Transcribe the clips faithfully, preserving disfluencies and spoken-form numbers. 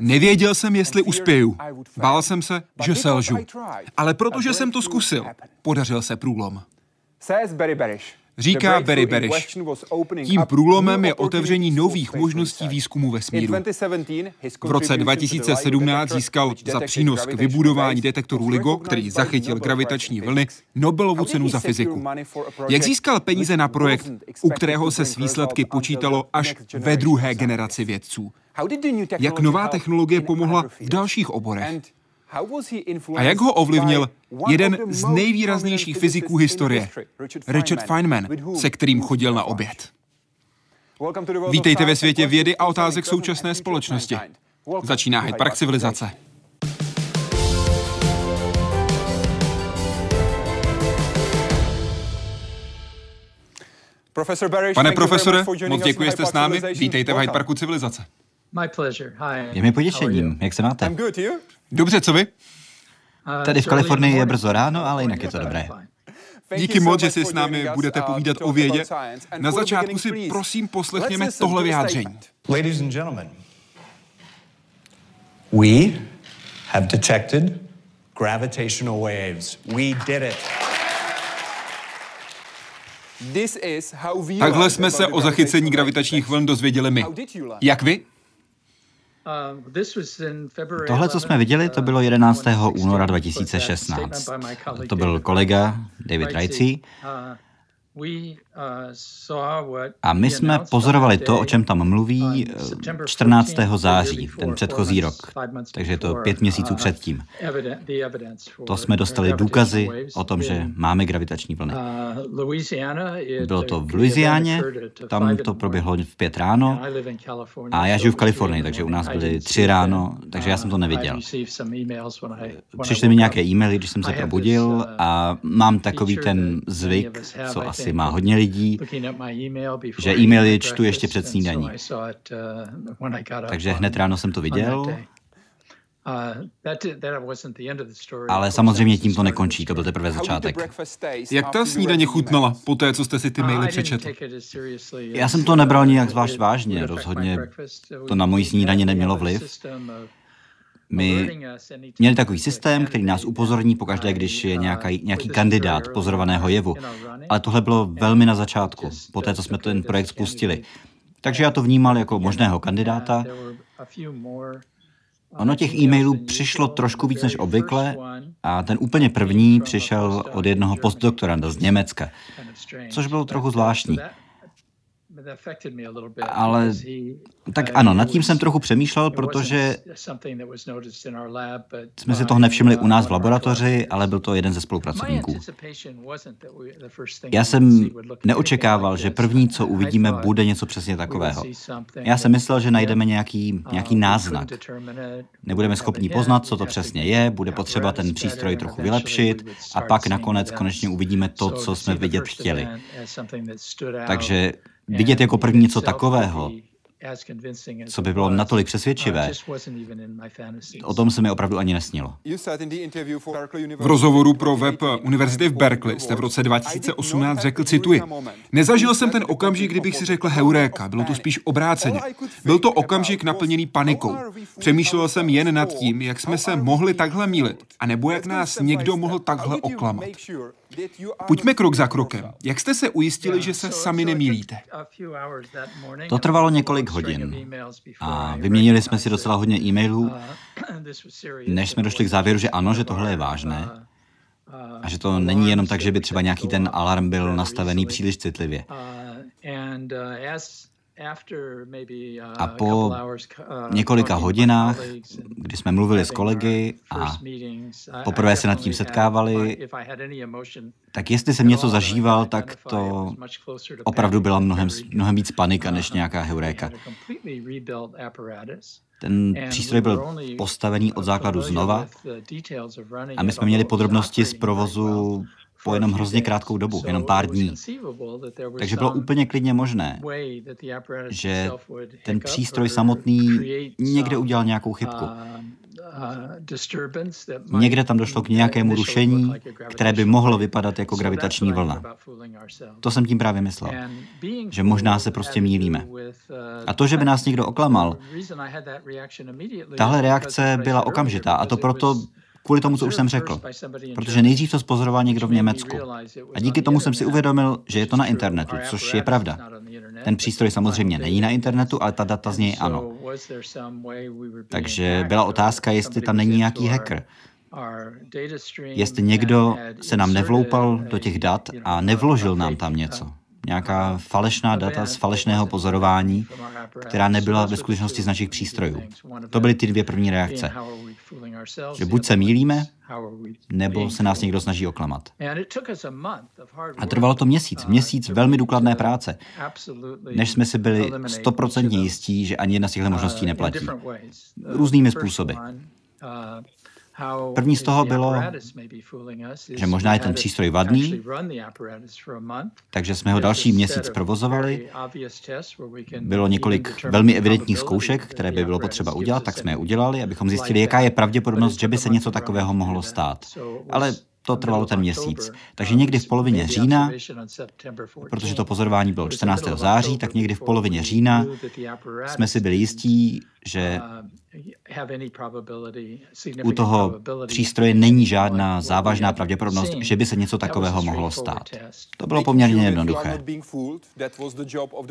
Nevěděl jsem, jestli uspěju. Bál jsem se, že selžu. Ale protože jsem to zkusil, podařil se průlom. Říká Barry Barish. Tím průlomem je otevření nových možností výzkumu vesmíru. V roce dva tisíce sedmnáct získal za přínos k vybudování detektorů LIGO, který zachytil gravitační vlny, Nobelovu cenu za fyziku. Jak získal peníze na projekt, u kterého se s výsledky počítalo až ve druhé generaci vědců? Jak nová technologie pomohla v dalších oborech? A jak ho ovlivnil jeden z nejvýraznějších fyziků historie, Richard Feynman, se kterým chodil na oběd. Vítejte ve světě vědy a otázek současné společnosti. Začíná Hyde Park Civilizace. Pane profesore, moc děkuji, že jste s námi. Vítejte v Hyde Parku Civilizace. Je mi potěšením. Jak se máte? Dobře, co vy? Tady v Kalifornii je brzo ráno, ale jinak je to dobré. Díky moc, že si s námi budete povídat o vědě. Na začátku si prosím poslechněme tohle vyjádření. Ladies and gentlemen, we have detected gravitational waves. We did it. Takhle jsme se o zachycení gravitačních vln dozvěděli my. Jak vy? Tohle, co jsme viděli, to bylo jedenáctého února dva tisíce šestnáct. To byl kolega David Rajcí. A my jsme pozorovali to, o čem tam mluví, čtrnáctého září, ten předchozí rok. Takže je to pět měsíců předtím. To jsme dostali důkazy o tom, že máme gravitační vlny. Bylo to v Louisianě, tam to proběhlo v pět ráno. A já žiju v Kalifornii, takže u nás byly tři ráno, takže já jsem to neviděl. Přišly mi nějaké e-maily, když jsem se probudil, a mám takový ten zvyk, co asi má hodně lidí, že e-maily čtu ještě před snídaní. Takže hned ráno jsem to viděl. Ale samozřejmě tím to nekončí, to byl teprve začátek. Jak ta snídaně chutnala po té, co jste si ty maily přečetl? Já jsem to nebral nijak zvlášť vážně, rozhodně to na moji snídaně nemělo vliv. My měli takový systém, který nás upozorní pokaždé, když je nějaký, nějaký kandidát pozorovaného jevu. Ale tohle bylo velmi na začátku, po té, co jsme ten projekt spustili. Takže já to vnímal jako možného kandidáta. Ono těch e-mailů přišlo trošku víc než obvykle a ten úplně první přišel od jednoho postdoktoranda z Německa, což bylo trochu zvláštní. Ale tak ano, nad tím jsem trochu přemýšlel, protože jsme si toho nevšimli u nás v laboratoři, ale byl to jeden ze spolupracovníků. Já jsem neočekával, že první, co uvidíme, bude něco přesně takového. Já jsem myslel, že najdeme nějaký, nějaký náznak. Nebudeme schopni poznat, co to přesně je, bude potřeba ten přístroj trochu vylepšit a pak nakonec konečně uvidíme to, co jsme vidět chtěli. Takže vidět jako první něco takového, co by bylo natolik přesvědčivé, o tom se mi opravdu ani nesnilo. V rozhovoru pro web Univerzity v Berkeley jste v roce dva tisíce osmnáct řekl, cituji, nezažil jsem ten okamžik, kdybych si řekl heuréka, bylo to spíš obráceně. Byl to okamžik naplněný panikou. Přemýšlel jsem jen nad tím, jak jsme se mohli takhle mýlit, anebo jak nás někdo mohl takhle oklamat. Pojďme krok za krokem. Jak jste se ujistili, že se sami nemýlíte? To trvalo několik hodin a vyměnili jsme si docela hodně e-mailů, než jsme došli k závěru, že ano, že tohle je vážné a že to není jenom tak, že by třeba nějaký ten alarm byl nastavený příliš citlivě. A po několika hodinách, kdy jsme mluvili s kolegy a poprvé se nad tím setkávali, tak jestli jsem něco zažíval, tak to opravdu byla mnohem, mnohem víc panika než nějaká heuréka. Ten přístroj byl postavený od základu znova a my jsme měli podrobnosti z provozu po jenom hrozně krátkou dobu, jenom pár dní. Takže bylo úplně klidně možné, že ten přístroj samotný někde udělal nějakou chybku. Někde tam došlo k nějakému rušení, které by mohlo vypadat jako gravitační vlna. To jsem tím právě myslel, že možná se prostě mýlíme. A to, že by nás někdo oklamal, tahle reakce byla okamžitá, a to proto, kvůli tomu, co už jsem řekl. Protože nejdřív to zpozoroval někdo v Německu. A díky tomu jsem si uvědomil, že je to na internetu, což je pravda. Ten přístroj samozřejmě není na internetu, ale ta data z něj ano. Takže byla otázka, jestli tam není nějaký hacker. Jestli někdo se nám nevloupal do těch dat a nevložil nám tam něco. Nějaká falešná data z falešného pozorování, která nebyla ve skutečnosti z našich přístrojů. To byly ty dvě první reakce. Že buď se mýlíme, nebo se nás někdo snaží oklamat. A trvalo to měsíc, měsíc velmi důkladné práce, než jsme si byli stoprocentně jistí, že ani jedna z těchto možností neplatí. Různými způsoby. První z toho bylo, že možná je ten přístroj vadný, takže jsme ho další měsíc provozovali. Bylo několik velmi evidentních zkoušek, které by bylo potřeba udělat, tak jsme je udělali, abychom zjistili, jaká je pravděpodobnost, že by se něco takového mohlo stát. Ale to trvalo ten měsíc. Takže někdy v polovině října, protože to pozorování bylo čtrnáctého září, tak někdy v polovině října jsme si byli jistí, že u toho přístroje není žádná závažná pravděpodobnost, že by se něco takového mohlo stát. To bylo poměrně jednoduché.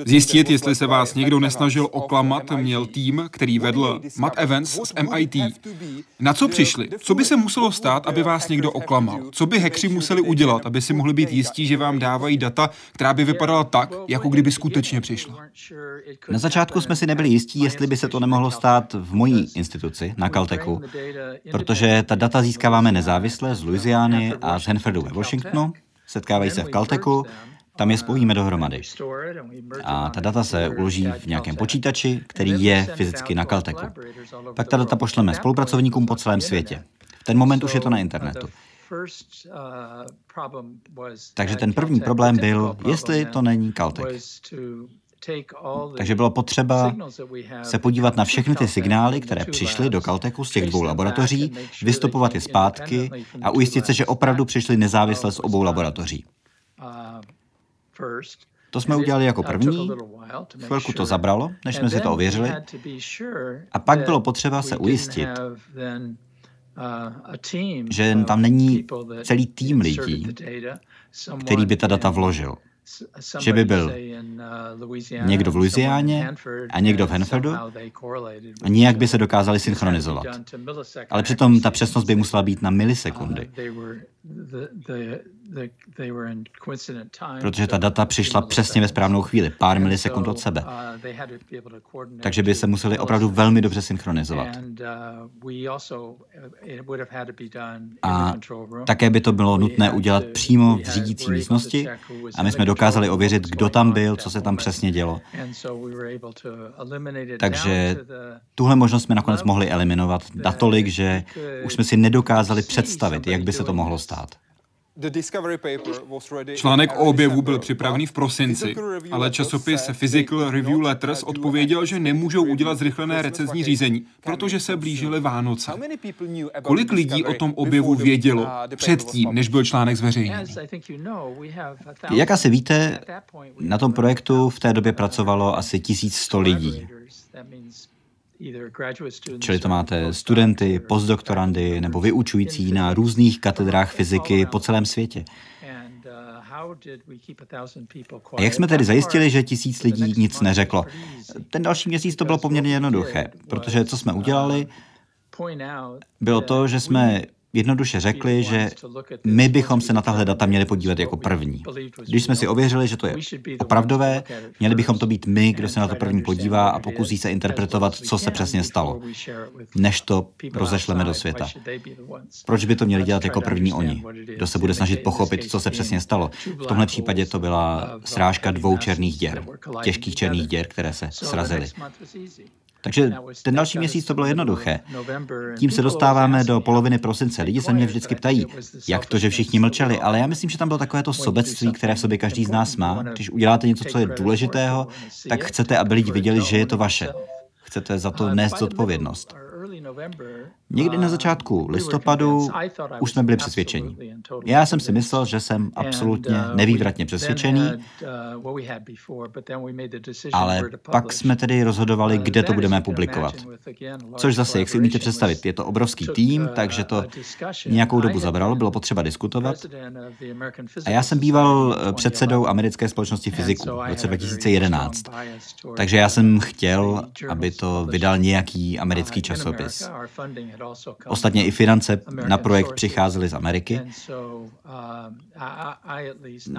Zjistit, jestli se vás někdo nesnažil oklamat, měl tým, který vedl Matt Evans z M I T. Na co přišli? Co by se muselo stát, aby vás někdo oklamal? Co by hackři museli udělat, aby si mohli být jistí, že vám dávají data, která by vypadala tak, jako kdyby skutečně přišla? Na začátku jsme si nebyli jistí, jestli by se to nemohlo stát v mojí instituci na Caltechu, protože ta data získáváme nezávisle z Louisiany a z Hanfordu ve Washingtonu, setkávají se v Caltechu, tam je spojíme dohromady. A ta data se uloží v nějakém počítači, který je fyzicky na Caltechu. Pak ta data pošleme spolupracovníkům po celém světě. V ten moment už je to na internetu. Takže ten první problém byl, jestli to není Caltech. Takže bylo potřeba se podívat na všechny ty signály, které přišly do Caltechu z těch dvou laboratoří, vystopovat je zpátky a ujistit se, že opravdu přišly nezávisle z obou laboratoří. To jsme udělali jako první, chvilku to zabralo, než jsme si to ověřili, a pak bylo potřeba se ujistit, že tam není celý tým lidí, který by ta data vložil. Že by byl někdo v Louisianě a někdo v Hanfordu a nijak by se dokázali synchronizovat. Ale přitom ta přesnost by musela být na milisekundy, protože ta data přišla přesně ve správnou chvíli, pár milisekund od sebe. Takže by se museli opravdu velmi dobře synchronizovat. A také by to bylo nutné udělat přímo v řídící místnosti a my jsme dokázali ověřit, kdo tam byl, co se tam přesně dělo. Takže tuhle možnost jsme nakonec mohli eliminovat natolik, že už jsme si nedokázali představit, jak by se to mohlo stát. Článek o objevu byl připravený v prosinci, ale časopis Physical Review Letters odpověděl, že nemůžou udělat zrychlené recenzní řízení, protože se blížily Vánoce. Kolik lidí o tom objevu vědělo předtím, než byl článek zveřejněný? Jak asi víte, na tom projektu v té době pracovalo asi tisíc sto lidí. Čili to máte studenty, postdoktorandy nebo vyučující na různých katedrách fyziky po celém světě. A jak jsme tedy zajistili, že tisíc lidí nic neřeklo? Ten další měsíc to bylo poměrně jednoduché, protože co jsme udělali, bylo to, že jsme jednoduše řekli, že my bychom se na tahle data měli podívat jako první. Když jsme si ověřili, že to je opravdové, měli bychom to být my, kdo se na to první podívá a pokusí se interpretovat, co se přesně stalo, než to rozešleme do světa. Proč by to měli dělat jako první oni? Kdo se bude snažit pochopit, co se přesně stalo? V tomhle případě to byla srážka dvou černých děr, těžkých černých děr, které se srazily. Takže ten další měsíc to bylo jednoduché. Tím se dostáváme do poloviny prosince. Lidi se mě vždycky ptají, jak to, že všichni mlčeli, ale já myslím, že tam bylo takové to sobectví, které v sobě každý z nás má. Když uděláte něco, co je důležitého, tak chcete, aby lidi viděli, že je to vaše. Chcete za to nést zodpovědnost. Někdy na začátku listopadu už jsme byli přesvědčeni. Já jsem si myslel, že jsem absolutně nevývratně přesvědčený, ale pak jsme tedy rozhodovali, kde to budeme publikovat. Což zase, jak si umíte představit, je to obrovský tým, takže to nějakou dobu zabralo, bylo potřeba diskutovat. A já jsem býval předsedou americké společnosti fyziků v roce dva tisíce jedenáct, takže já jsem chtěl, aby to vydal nějaký americký časopis. Ostatně i finance na projekt přicházely z Ameriky.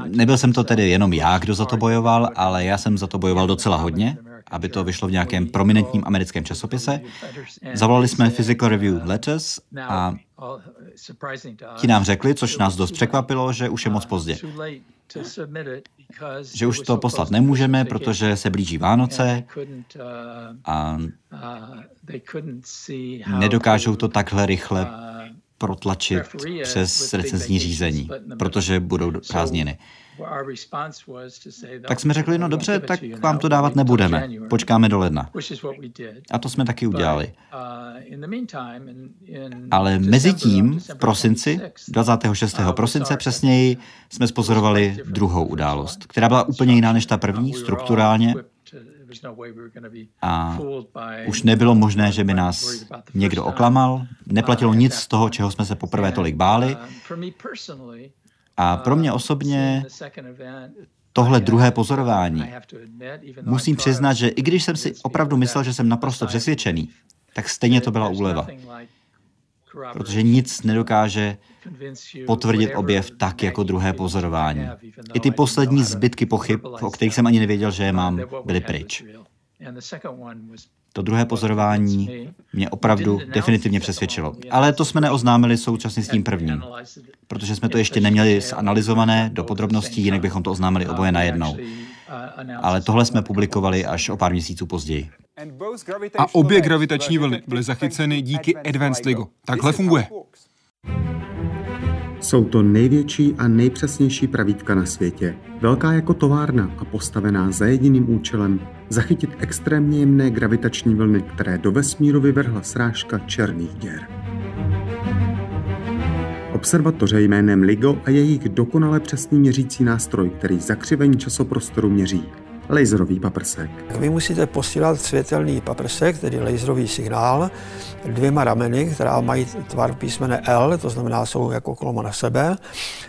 Nebyl jsem to tedy jenom já, kdo za to bojoval, ale já jsem za to bojoval docela hodně, aby to vyšlo v nějakém prominentním americkém časopise. Zavolali jsme Physical Review Letters a ti nám řekli, což nás dost překvapilo, že už je moc pozdě. Že už to poslat nemůžeme, protože se blíží Vánoce a nedokážou to takhle rychle protlačit přes recenzní řízení, protože budou prázdniny. Tak jsme řekli, no dobře, tak vám to dávat nebudeme, počkáme do ledna. A to jsme taky udělali. Ale mezi tím v prosinci, dvacátého šestého prosince přesněji, jsme spozorovali druhou událost, která byla úplně jiná než ta první, strukturálně, a už nebylo možné, že by nás někdo oklamal, neplatilo nic z toho, čeho jsme se poprvé tolik báli. A pro mě osobně tohle druhé pozorování, musím přiznat, že i když jsem si opravdu myslel, že jsem naprosto přesvědčený, tak stejně to byla úleva. Protože nic nedokáže potvrdit objev tak, jako druhé pozorování. I ty poslední zbytky pochyb, o kterých jsem ani nevěděl, že je mám, byly pryč. To druhé pozorování mě opravdu definitivně přesvědčilo. Ale to jsme neoznámili současně s tím prvním, protože jsme to ještě neměli zanalyzované do podrobností, jinak bychom to oznámili oboje najednou. Ale tohle jsme publikovali až o pár měsíců později. A obě gravitační vlny byly zachyceny díky Advanced LIGO. Takhle funguje. Jsou to největší a nejpřesnější pravítka na světě. Velká jako továrna a postavená za jediným účelem zachytit extrémně jemné gravitační vlny, které do vesmíru vyvrhla srážka černých děr. Observatoře jménem LIGO a jejich dokonale přesný měřící nástroj, který zakřivení časoprostoru měří. Laserový paprsek. Vy musíte posílat světelný paprsek, tedy laserový signál, dvěma rameny, která mají tvar písmene L, to znamená, jsou jako kolmo na sebe.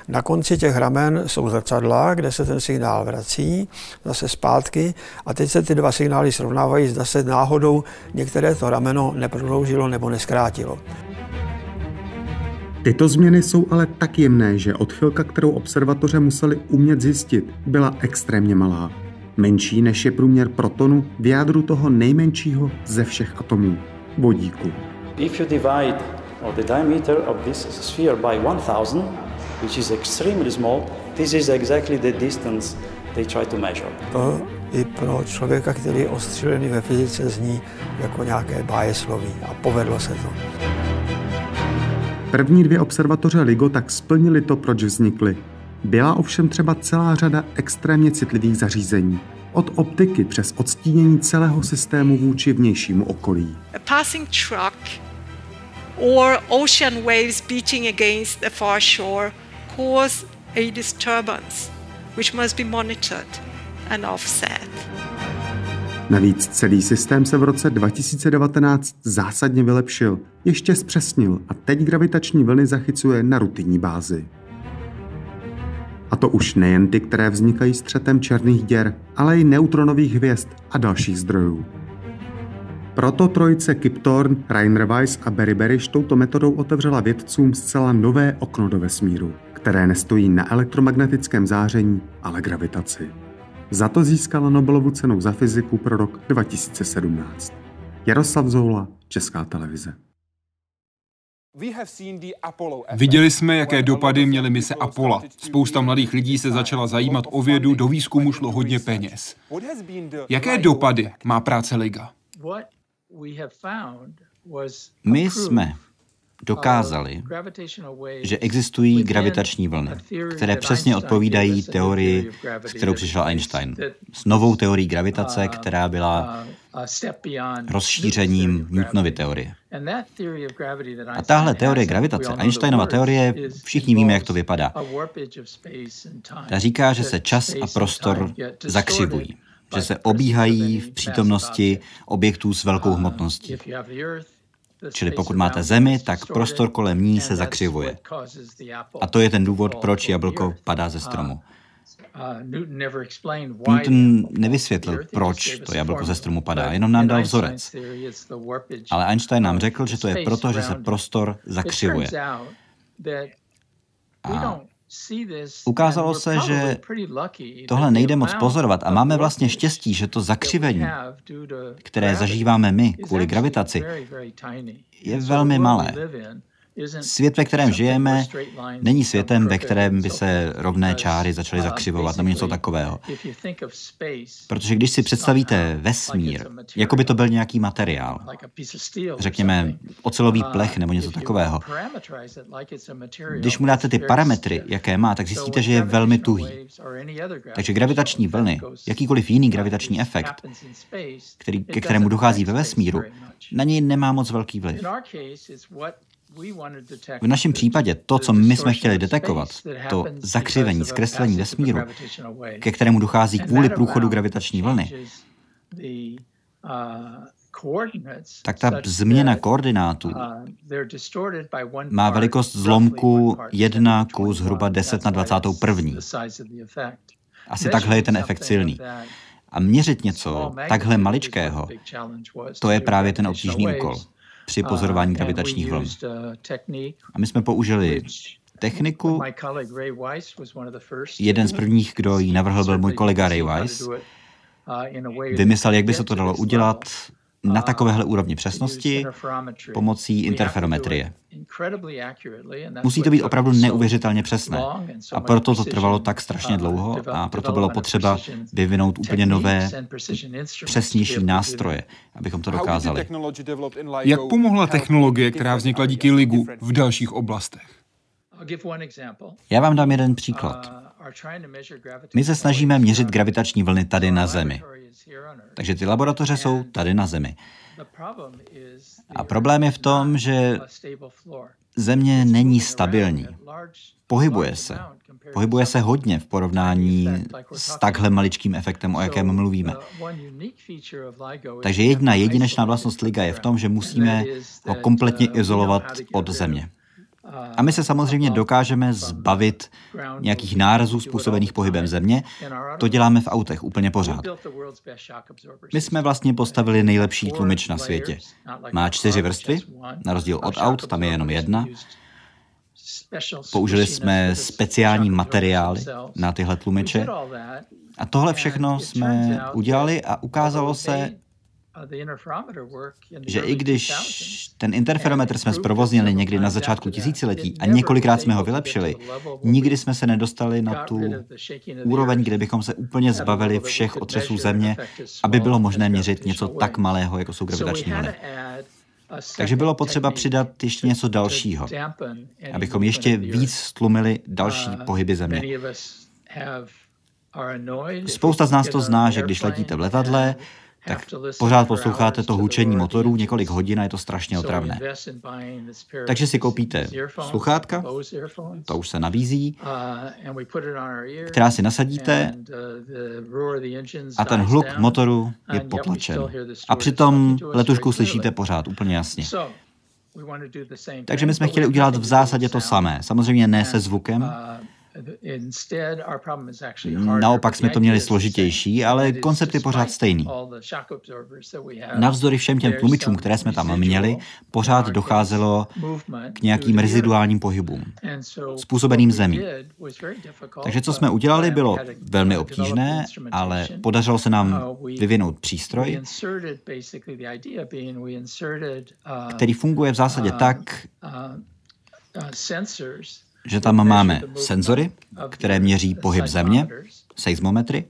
Na konci těch ramen jsou zrcadla, kde se ten signál vrací, zase zpátky, a teď se ty dva signály srovnávají, zda se náhodou některé to rameno neprodloužilo nebo neskrátilo. Tyto změny jsou ale tak jemné, že odchylka, kterou observatoře museli umět zjistit, byla extrémně malá. Menší než je průměr protonu v jádru toho nejmenšího ze všech atomů, vodíku. If you divide the diameter of this sphere by one thousand, which is extremely small, this is exactly the distance they try to measure. To i pro člověka, který je ostřílený ve fyzice, zní jako nějaké bájesloví a povedlo se to. První dvě observatoře LIGO tak splnili to, proč vznikly. Byla ovšem třeba celá řada extrémně citlivých zařízení. Od optiky přes odstínění celého systému vůči vnějšímu okolí. A passing truck or ocean waves beating against a far shore cause a disturbance, which must be monitored and offset. Navíc celý systém se v roce dva tisíce devatenáct zásadně vylepšil, ještě zpřesnil a teď gravitační vlny zachycuje na rutinní bázi. A to už nejen ty, které vznikají střetem černých děr, ale i neutronových hvězd a dalších zdrojů. Proto trojice Kip Thorne, Rainer Weiss a Barry Barish touto metodou otevřela vědcům zcela nové okno do vesmíru, které nestojí na elektromagnetickém záření, ale gravitaci. Za to získala Nobelovu cenu za fyziku pro rok dva tisíce sedmnáct. Jaroslav Zoula, Česká televize. Viděli jsme, jaké dopady měly mise Apollo. Spousta mladých lidí se začala zajímat o vědu, do výzkumu šlo hodně peněz. Jaké dopady má práce LIGA? My jsme dokázali, že existují gravitační vlny, které přesně odpovídají teorii, s kterou přišel Einstein, s novou teorií gravitace, která byla rozšířením Newtonovy teorie. A tahle teorie gravitace, Einsteinova teorie, všichni víme, jak to vypadá. Ta říká, že se čas a prostor zakřivují, že se obíhají v přítomnosti objektů s velkou hmotností. Čili pokud máte Zemi, tak prostor kolem ní se zakřivuje. A to je ten důvod, proč jablko padá ze stromu. Newton nevysvětlil, proč to jablko ze stromu padá, jenom nám dal vzorec. Ale Einstein nám řekl, že to je proto, že se prostor zakřivuje. A ukázalo se, že tohle nejde moc pozorovat a máme vlastně štěstí, že to zakřivení, které zažíváme my kvůli gravitaci, je velmi malé. Svět, ve kterém žijeme, není světem, ve kterém by se rovné čáry začaly zakřivovat nebo něco takového. Protože když si představíte vesmír, jako by to byl nějaký materiál, řekněme ocelový plech nebo něco takového, když mu dáte ty parametry, jaké má, tak zjistíte, že je velmi tuhý. Takže gravitační vlny, jakýkoliv jiný gravitační efekt, který, ke kterému dochází ve vesmíru, na něj nemá moc velký vliv. V našem případě to, co my jsme chtěli detekovat, to zakřivení, zkreslení vesmíru, ke kterému dochází kvůli průchodu gravitační vlny, tak ta změna koordinátů má velikost zlomku jedna ku zhruba deset na dvacátou první. Asi takhle je ten efekt silný. A měřit něco takhle maličkého, to je právě ten obtížný úkol při pozorování gravitačních vln. A my jsme použili techniku. Jeden z prvních, kdo ji navrhl, byl můj kolega Ray Weiss. Vymyslel, jak by se to dalo udělat na takovéhle úrovni přesnosti pomocí interferometrie. Musí to být opravdu neuvěřitelně přesné. A proto to trvalo tak strašně dlouho a proto bylo potřeba vyvinout úplně nové, přesnější nástroje, abychom to dokázali. Jak pomohla technologie, která vznikla díky LIGU, v dalších oblastech? Já vám dám jeden příklad. My se snažíme měřit gravitační vlny tady na Zemi. Takže ty laboratoře jsou tady na Zemi. A problém je v tom, že Země není stabilní. Pohybuje se. Pohybuje se hodně v porovnání s takhle maličkým efektem, o jakém mluvíme. Takže jedna jedinečná vlastnost LIGA je v tom, že musíme ho kompletně izolovat od Země. A my se samozřejmě dokážeme zbavit nějakých nárazů způsobených pohybem Země. To děláme v autech úplně pořád. My jsme vlastně postavili nejlepší tlumič na světě. Má čtyři vrstvy, na rozdíl od aut, tam je jenom jedna. Použili jsme speciální materiály na tyhle tlumiče. A tohle všechno jsme udělali a ukázalo se, že i když ten interferometr jsme zprovoznili někdy na začátku tisíciletí a několikrát jsme ho vylepšili, nikdy jsme se nedostali na tu úroveň, kde bychom se úplně zbavili všech otřesů Země, aby bylo možné měřit něco tak malého, jako jsou gravitační vlny. Takže bylo potřeba přidat ještě něco dalšího, abychom ještě víc stlumili další pohyby Země. Spousta z nás to zná, že když letíte v letadle, tak pořád posloucháte to hučení motorů několik hodin a je to strašně otravné. Takže si koupíte sluchátka, to už se nabízí, která si nasadíte a ten hluk motoru je potlačen. A přitom letušku slyšíte pořád úplně jasně. Takže my jsme chtěli udělat v zásadě to samé, samozřejmě ne se zvukem. Naopak jsme to měli složitější, ale koncept je pořád stejný. Navzdory všem těm tlumičům, které jsme tam měli, pořád docházelo k nějakým reziduálním pohybům, způsobeným Zemí. Takže co jsme udělali, bylo velmi obtížné, ale podařilo se nám vyvinout přístroj, který funguje v zásadě tak, že tam máme senzory, které měří pohyb Země, seismometry,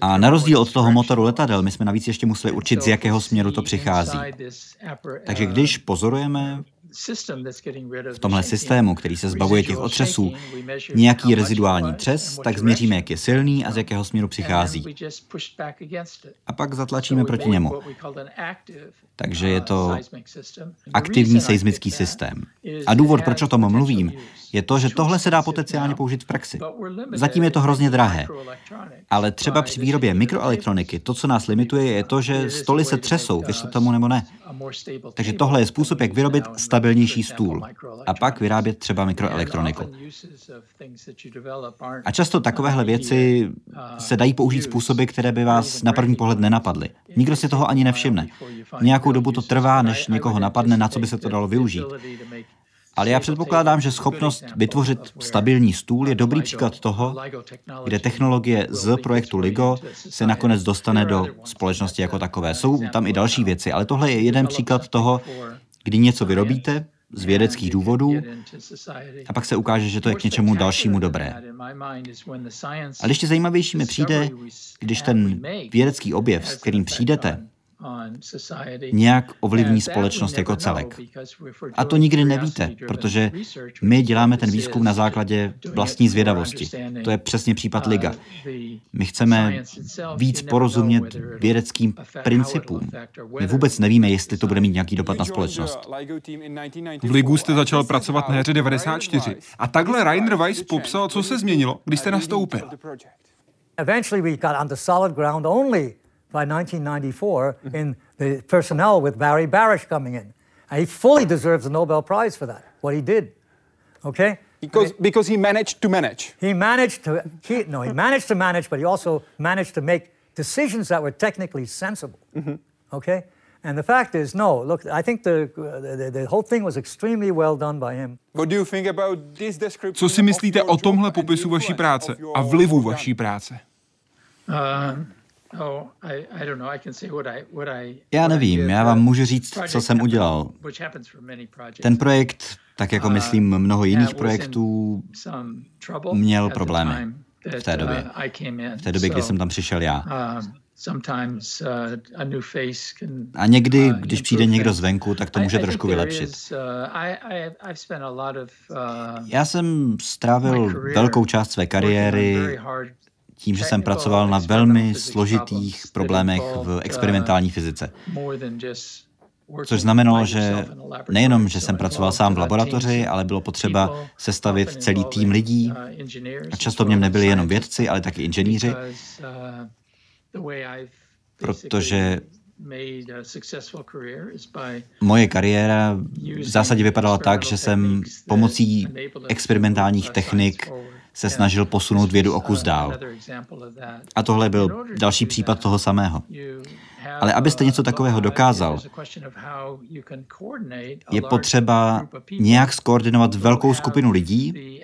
A na rozdíl od toho motoru letadel, my jsme navíc ještě museli určit, z jakého směru to přichází. Takže když pozorujeme v tomhle systému, který se zbavuje těch otřesů, nějaký reziduální třes, tak změříme, jak je silný a z jakého směru přichází. A pak zatlačíme proti němu. Takže je to aktivní seismický systém. A důvod, proč o tom mluvím, je to, že tohle se dá potenciálně použít v praxi. Zatím je to hrozně drahé. Ale třeba při výrobě mikroelektroniky, to, co nás limituje, je to, že stoly se třesou, věřte tomu nebo ne. Takže tohle je způsob, jak vyrobit stabilnější stůl a pak vyrábět třeba mikroelektroniku. A často takovéhle věci se dají použít způsoby, které by vás na první pohled nenapadly. Nikdo si toho ani nevšimne. Nějakou dobu to trvá, než někoho napadne, na co by se to dalo využít. Ale já předpokládám, že schopnost vytvořit stabilní stůl je dobrý příklad toho, kde technologie z projektu LIGO se nakonec dostane do společnosti jako takové. Jsou tam i další věci, ale tohle je jeden příklad toho, kdy něco vyrobíte z vědeckých důvodů a pak se ukáže, že to je k něčemu dalšímu dobré. Ale ještě zajímavější mi přijde, když ten vědecký objev, s kterým přijdete, nějak ovlivní společnost jako celek. A to nikdy nevíte, protože my děláme ten výzkum na základě vlastní zvědavosti. To je přesně případ LIGA. My chceme víc porozumět vědeckým principům. My vůbec nevíme, jestli to bude mít nějaký dopad na společnost. V LIGU jste začal pracovat na jaře devadesát čtyři. A takhle Rainer Weiss popsal, co se změnilo, když jste nastoupil. Eventually we got on the solid ground only by nineteen ninety-four, in the personnel with Barry Barish coming in. And he fully deserves the Nobel Prize for that, what he did, okay? Because, because he managed to manage. He managed to, he, no, he managed to manage, but he also managed to make decisions that were technically sensible, mm-hmm. okay? And the fact is, no, look, I think the, the, the whole thing was extremely well done by him. Co si myslíte o tomhle popisu vaší práce a vlivu vaší práce? Uh, Já nevím, já vám můžu říct, co jsem udělal. Ten projekt, tak jako myslím mnoho jiných projektů, měl problémy v té době, v té době, kdy jsem tam přišel já. A někdy, když přijde někdo zvenku, tak to může trošku vylepšit. Já jsem strávil velkou část své kariéry tím, že jsem pracoval na velmi složitých problémech v experimentální fyzice. Což znamenalo, že nejenom, že jsem pracoval sám v laboratoři, ale bylo potřeba sestavit celý tým lidí. A často v něm nebyli jenom vědci, ale taky inženýři. Protože moje kariéra v zásadě vypadala tak, že jsem pomocí experimentálních technik se snažil posunout vědu o kus dál. A tohle byl další případ toho samého. Ale abyste něco takového dokázal, je potřeba nějak skoordinovat velkou skupinu lidí,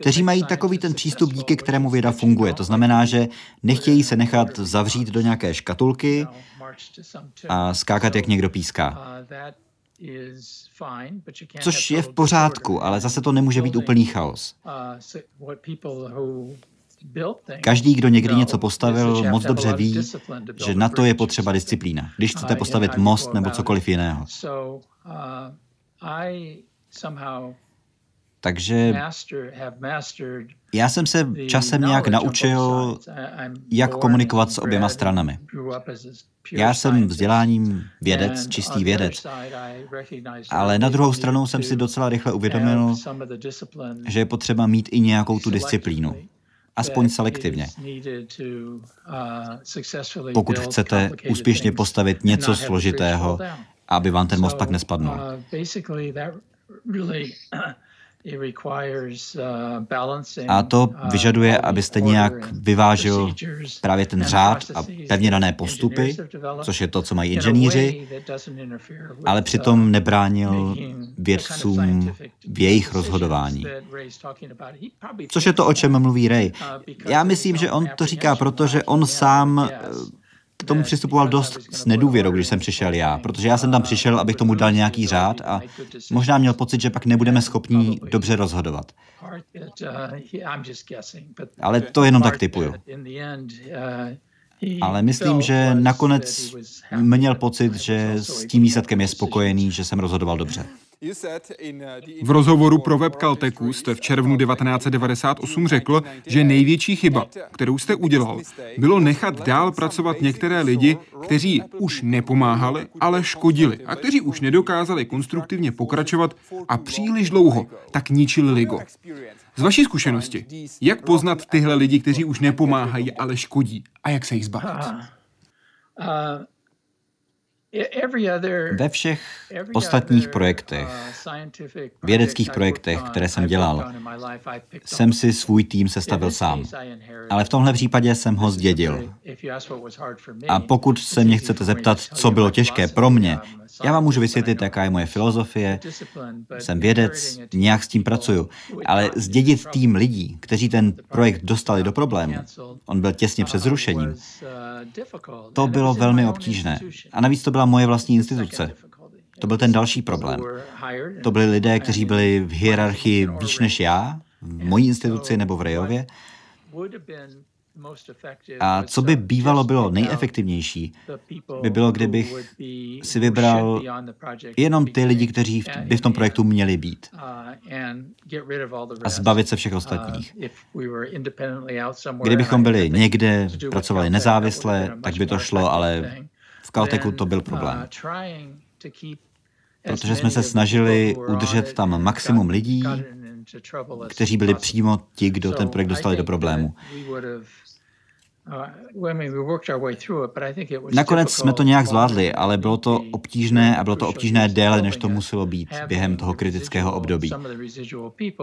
kteří mají takový ten přístup, díky kterému věda funguje. To znamená, že nechtějí se nechat zavřít do nějaké škatulky a skákat, jak někdo píská. Což je v pořádku, ale zase to nemůže být úplný chaos. Každý, kdo někdy něco postavil, moc dobře ví, že na to je potřeba disciplína, když chcete postavit most nebo cokoliv jiného. Takže já jsem se časem nějak naučil, jak komunikovat s oběma stranami. Já jsem vzděláním vědec, čistý vědec, ale na druhou stranu jsem si docela rychle uvědomil, že je potřeba mít i nějakou tu disciplínu, aspoň selektivně, pokud chcete úspěšně postavit něco složitého, aby vám ten most pak nespadnul. A to vyžaduje, abyste nějak vyvážil právě ten řád a pevně dané postupy, což je to, co mají inženýři, ale přitom nebránil vědcům v jejich rozhodování. Což je to, o čem mluví Ray. Já myslím, že on to říká, protože on sám k tomu přistupoval dost s nedůvěrou, když jsem přišel já, protože já jsem tam přišel, abych tomu dal nějaký řád a možná měl pocit, že pak nebudeme schopni dobře rozhodovat. Ale to jenom tak typuju. Ale myslím, že nakonec měl pocit, že s tím výsledkem je spokojený, že jsem rozhodoval dobře. V rozhovoru pro web Caltechu jste v červnu devatenáct set devadesát osm řekl, že největší chyba, kterou jste udělal, bylo nechat dál pracovat některé lidi, kteří už nepomáhali, ale škodili a kteří už nedokázali konstruktivně pokračovat a příliš dlouho tak ničili LIGO. Z vaší zkušenosti, jak poznat tyhle lidi, kteří už nepomáhají, ale škodí, a jak se jich zbavit? Ve všech ostatních projektech, vědeckých projektech, které jsem dělal, jsem si svůj tým sestavil sám. Ale v tomhle případě jsem ho zdědil. A pokud se mě chcete zeptat, co bylo těžké pro mě, já vám můžu vysvětlit, jaká je moje filozofie. Jsem vědec, nějak s tím pracuju. Ale zdědit tým lidí, kteří ten projekt dostali do problému, on byl těsně před zrušením, to bylo velmi obtížné. A navíc to byla moje vlastní instituce. To byl ten další problém. To byli lidé, kteří byli v hierarchii výš než já, v mojí instituci nebo v Rejově. A co by bývalo bylo nejefektivnější, by bylo, kdybych si vybral jenom ty lidi, kteří by v tom projektu měli být. A zbavit se všech ostatních. Kdybychom byli někde, pracovali nezávisle, tak by to šlo, ale v Caltechu to byl problém. Protože jsme se snažili udržet tam maximum lidí, kteří byli přímo ti, kdo ten projekt dostali do problému. Nakonec jsme to nějak zvládli, ale bylo to obtížné a bylo to obtížné déle, než to muselo být během toho kritického období.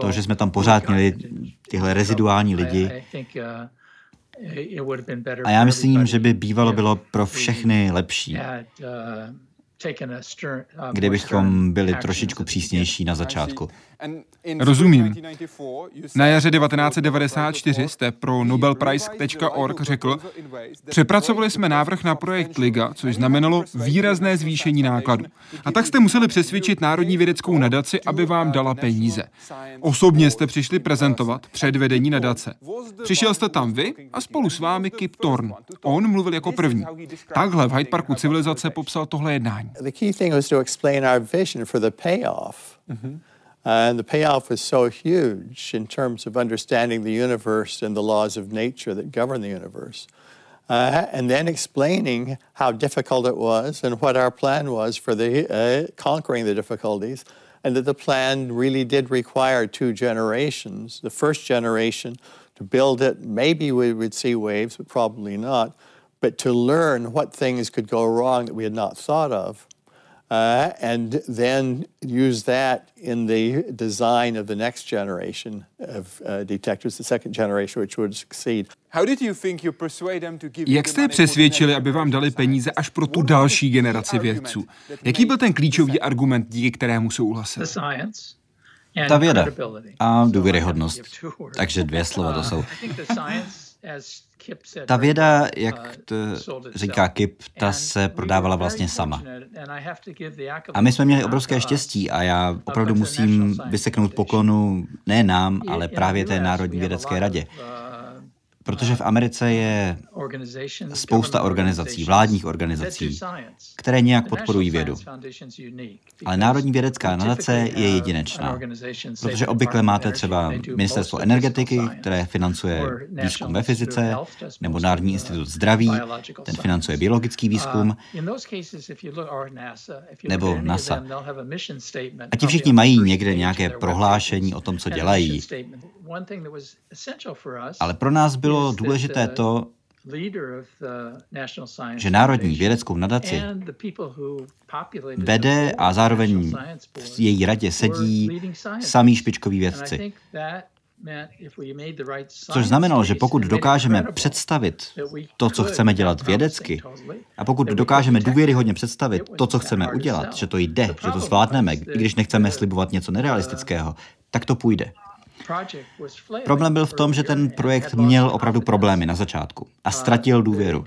To, že jsme tam pořád měli tyhle reziduální lidi, a já myslím, že by bývalo bylo pro všechny lepší, kdybychom byli trošičku přísnější na začátku. Rozumím. Na jaře devatenáct set devadesát čtyři jste pro nobelprize tečka org řekl, přepracovali jsme návrh na projekt LIGA, což znamenalo výrazné zvýšení nákladů. A tak jste museli přesvědčit Národní vědeckou nadaci, aby vám dala peníze. Osobně jste přišli prezentovat předvedení nadace. Přišel jste tam vy a spolu s vámi Kip Thorne. On mluvil jako první. Takhle v Hyde Parku Civilizace popsal tohle jednání. Mm-hmm. And the payoff was so huge in terms of understanding the universe and the laws of nature that govern the universe. Uh, and then explaining how difficult it was and what our plan was for the, uh, conquering the difficulties, and that the plan really did require two generations. The first generation, to build it, maybe we would see waves, but probably not, but to learn what things could go wrong that we had not thought of. Uh, and then use that in the design of the next generation of uh, detectors, the second generation, which would succeed. Jak jste je přesvědčili, aby vám dali peníze až pro tu další generaci vědců? Jaký byl ten klíčový argument, díky kterému souhlasili? Ta věda a důvěryhodnost. Takže dvě slova to jsou. Ta věda, jak to říká Kip, ta se prodávala vlastně sama. A my jsme měli obrovské štěstí a já opravdu musím vyseknout poklonu ne nám, ale právě té Národní vědecké radě. Protože v Americe je spousta organizací, vládních organizací, které nějak podporují vědu. Ale Národní vědecká nadace je jedinečná, protože obvykle máte třeba Ministerstvo energetiky, které financuje výzkum ve fyzice, nebo Národní institut zdraví, ten financuje biologický výzkum, nebo NASA. A ti všichni mají někde nějaké prohlášení o tom, co dělají. Ale pro nás bylo důležité to, že Národní vědeckou nadaci vede a zároveň v její radě sedí samí špičkoví vědci. Což znamenalo, že pokud dokážeme představit to, co chceme dělat vědecky, a pokud dokážeme důvěryhodně představit to, co chceme udělat, že to jde, že to zvládneme, i když nechceme slibovat něco nerealistického, tak to půjde. Problém byl v tom, že ten projekt měl opravdu problémy na začátku a ztratil důvěru,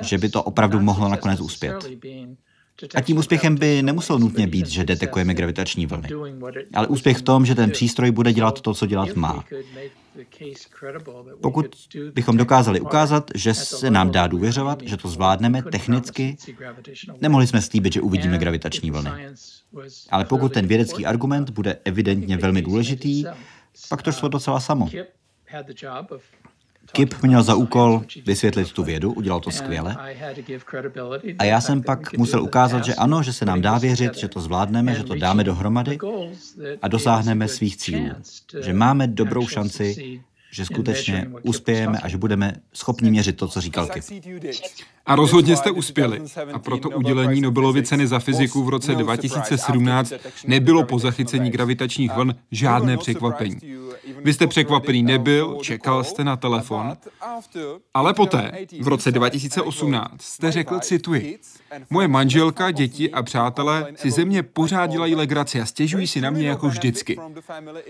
že by to opravdu mohlo nakonec uspět. A tím úspěchem by nemusel nutně být, že detekujeme gravitační vlny, ale úspěch v tom, že ten přístroj bude dělat to, co dělat má. Pokud bychom dokázali ukázat, že se nám dá důvěřovat, že to zvládneme technicky, nemohli jsme slíbit, že uvidíme gravitační vlny. Ale pokud ten vědecký argument bude evidentně velmi důležitý, pak to šlo docela samo. Kip měl za úkol vysvětlit tu vědu, udělal to skvěle. A já jsem pak musel ukázat, že ano, že se nám dá věřit, že to zvládneme, že to dáme dohromady a dosáhneme svých cílů. Že máme dobrou šanci, že skutečně uspějeme a že budeme schopni měřit to, co říkal Kip. A rozhodně jste uspěli. A proto udělení Nobelovy ceny za fyziku v roce dva tisíce sedmnáct nebylo po zachycení gravitačních vln žádné překvapení. Vy jste překvapený nebyl, čekal jste na telefon, ale poté, v roce dva tisíce osmnáct, jste řekl, cituji, moje manželka, děti a přátelé si ze mě pořád dělají legraci a stěžují si na mě jako vždycky.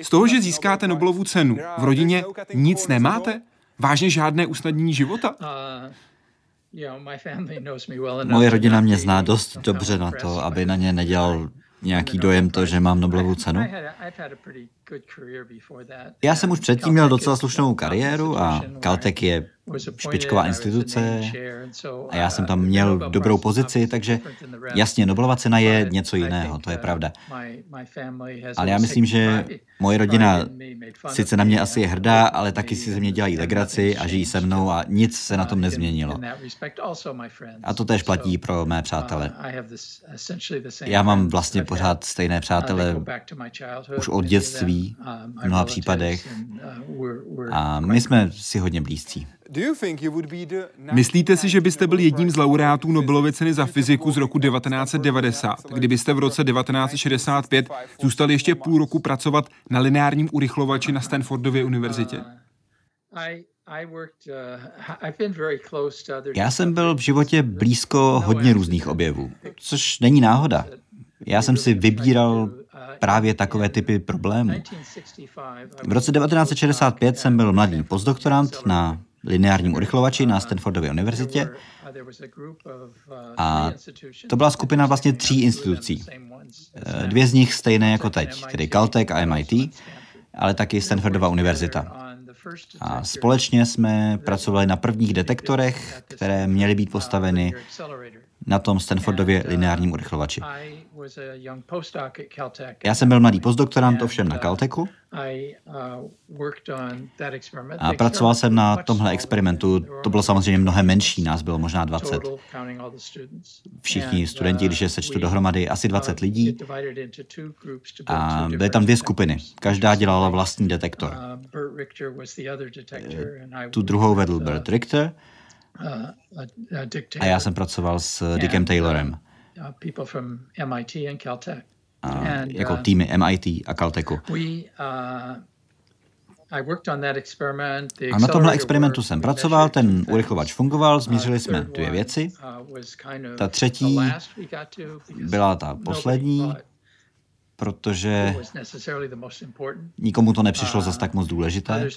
Z toho, že získáte Nobelovu cenu, v rodině nic nemáte? Vážně žádné usnadnění života? Moje rodina mě zná dost dobře na to, aby na ně nedělal nějaký dojem to, že mám Nobelovu cenu. Já jsem už předtím měl docela slušnou kariéru a Caltech je špičková instituce a já jsem tam měl dobrou pozici, takže jasně, Nobelova cena je něco jiného, to je pravda. Ale já myslím, že moje rodina sice na mě asi je hrdá, ale taky si ze mě dělají legraci a žijí se mnou a nic se na tom nezměnilo. A to též platí pro mé přátele. Já mám vlastně pořád stejné přátele už od dětství v mnoha případech a my jsme si hodně blízcí. Myslíte si, že byste byl jedním z laureátů Nobelovy ceny za fyziku z roku devatenáct set devadesát, kdybyste v roce devatenáct set šedesát pět zůstal ještě půl roku pracovat na lineárním urychlovači na Stanfordově univerzitě? Já jsem byl v životě blízko hodně různých objevů, což není náhoda. Já jsem si vybíral právě takové typy problémů. V roce devatenáct set šedesát pět jsem byl mladý postdoktorant na lineárním urychlovači na Stanfordově univerzitě a to byla skupina vlastně tří institucí. Dvě z nich stejné jako teď, tedy Caltech a M I T, ale taky Stanfordova univerzita. A společně jsme pracovali na prvních detektorech, které měly být postaveny na tom Stanfordově lineárním urychlovači. Já jsem byl mladý postdoktorant ovšem na Caltechu a pracoval jsem na tomhle experimentu. To bylo samozřejmě mnohem menší, nás bylo možná dvacet. Všichni studenti, když je sečtu dohromady, asi dvacet lidí. A byly tam dvě skupiny. Každá dělala vlastní detektor. Tu druhou vedl Bert Richter a já jsem pracoval s Dickem Taylorem. A jako týmy M I T a Caltechu. A na tomhle experimentu jsem pracoval, ten urychlovač fungoval, změřili jsme dvě věci. Ta třetí byla ta poslední, protože nikomu to nepřišlo zas tak moc důležité.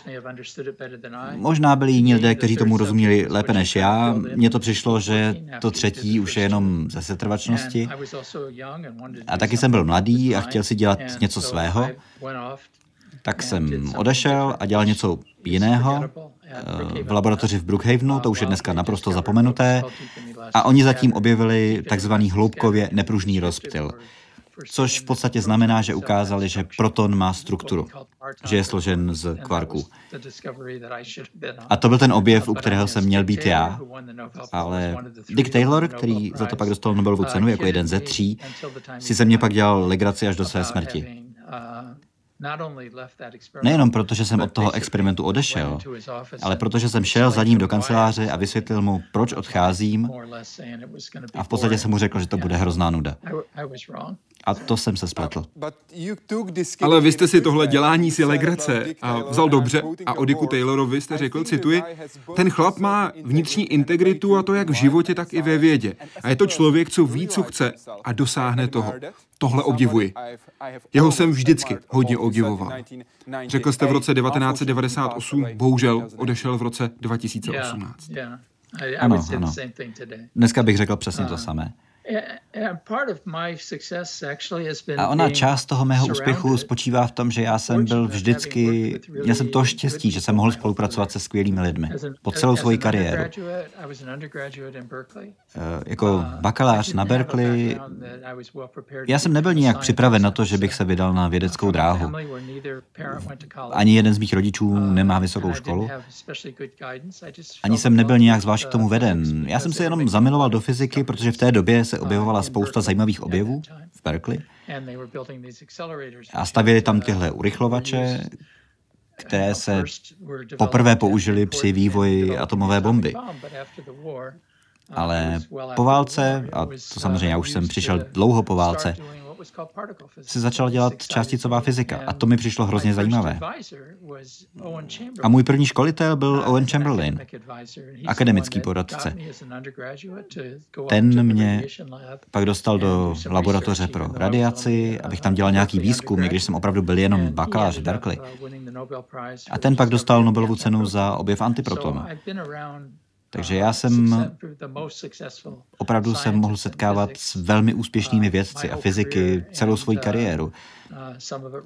Možná byli jiní lidé, kteří tomu rozuměli lépe než já. Mně to přišlo, že to třetí už je jenom ze setrvačnosti. A taky jsem byl mladý a chtěl si dělat něco svého. Tak jsem odešel a dělal něco jiného v laboratoři v Brookhavenu, to už je dneska naprosto zapomenuté. A oni zatím objevili takzvaný hloubkově nepružný rozptyl. Což v podstatě znamená, že ukázali, že proton má strukturu, že je složen z kvarků. A to byl ten objev, u kterého jsem měl být já, ale Dick Taylor, který za to pak dostal Nobelovu cenu jako jeden ze tří, si se mě pak dělal legraci až do své smrti. Nejenom proto, že jsem od toho experimentu odešel, ale protože jsem šel za ním do kanceláře a vysvětlil mu, proč odcházím, a v podstatě jsem mu řekl, že to bude hrozná nuda. A to jsem se spletl. Ale vy jste si tohle dělání si legrace a vzal dobře a o Dicku Taylorovi jste řekl, cituji, ten chlap má vnitřní integritu a to jak v životě, tak i ve vědě. A je to člověk, co ví, co chce a dosáhne toho. Tohle obdivuji. Jeho jsem vždycky hodně obdivoval. obdivoval. Řekl jste v roce devatenáct set devadesát osm, bohužel odešel v roce dva tisíce osmnáct. Ano, ano. Dneska bych řekl přesně to samé. A ona část toho mého úspěchu spočívá v tom, že já jsem byl vždycky, měl jsem to štěstí, že jsem mohl spolupracovat se skvělými lidmi po celou svoji kariéru. Jako bakalář na Berkeley, já jsem nebyl nijak připraven na to, že bych se vydal na vědeckou dráhu. Ani jeden z mých rodičů nemá vysokou školu. Ani jsem nebyl nijak zvlášť k tomu veden. Já jsem se jenom zamiloval do fyziky, protože v té době se objevovala spousta zajímavých objevů v Berkeley a stavěli tam tyhle urychlovače, které se poprvé použili při vývoji atomové bomby. Ale po válce, a to samozřejmě já už jsem přišel dlouho po válce, se začala dělat částicová fyzika a to mi přišlo hrozně zajímavé. A můj první školitel byl Owen Chamberlain, akademický poradce. Ten mě pak dostal do laboratoře pro radiaci, abych tam dělal nějaký výzkum, i když jsem opravdu byl jenom bakalář v Berkeley. A ten pak dostal Nobelovu cenu za objev antiprotonu. Takže já jsem opravdu jsem mohl setkávat s velmi úspěšnými vědci a fyziky celou svoji kariéru.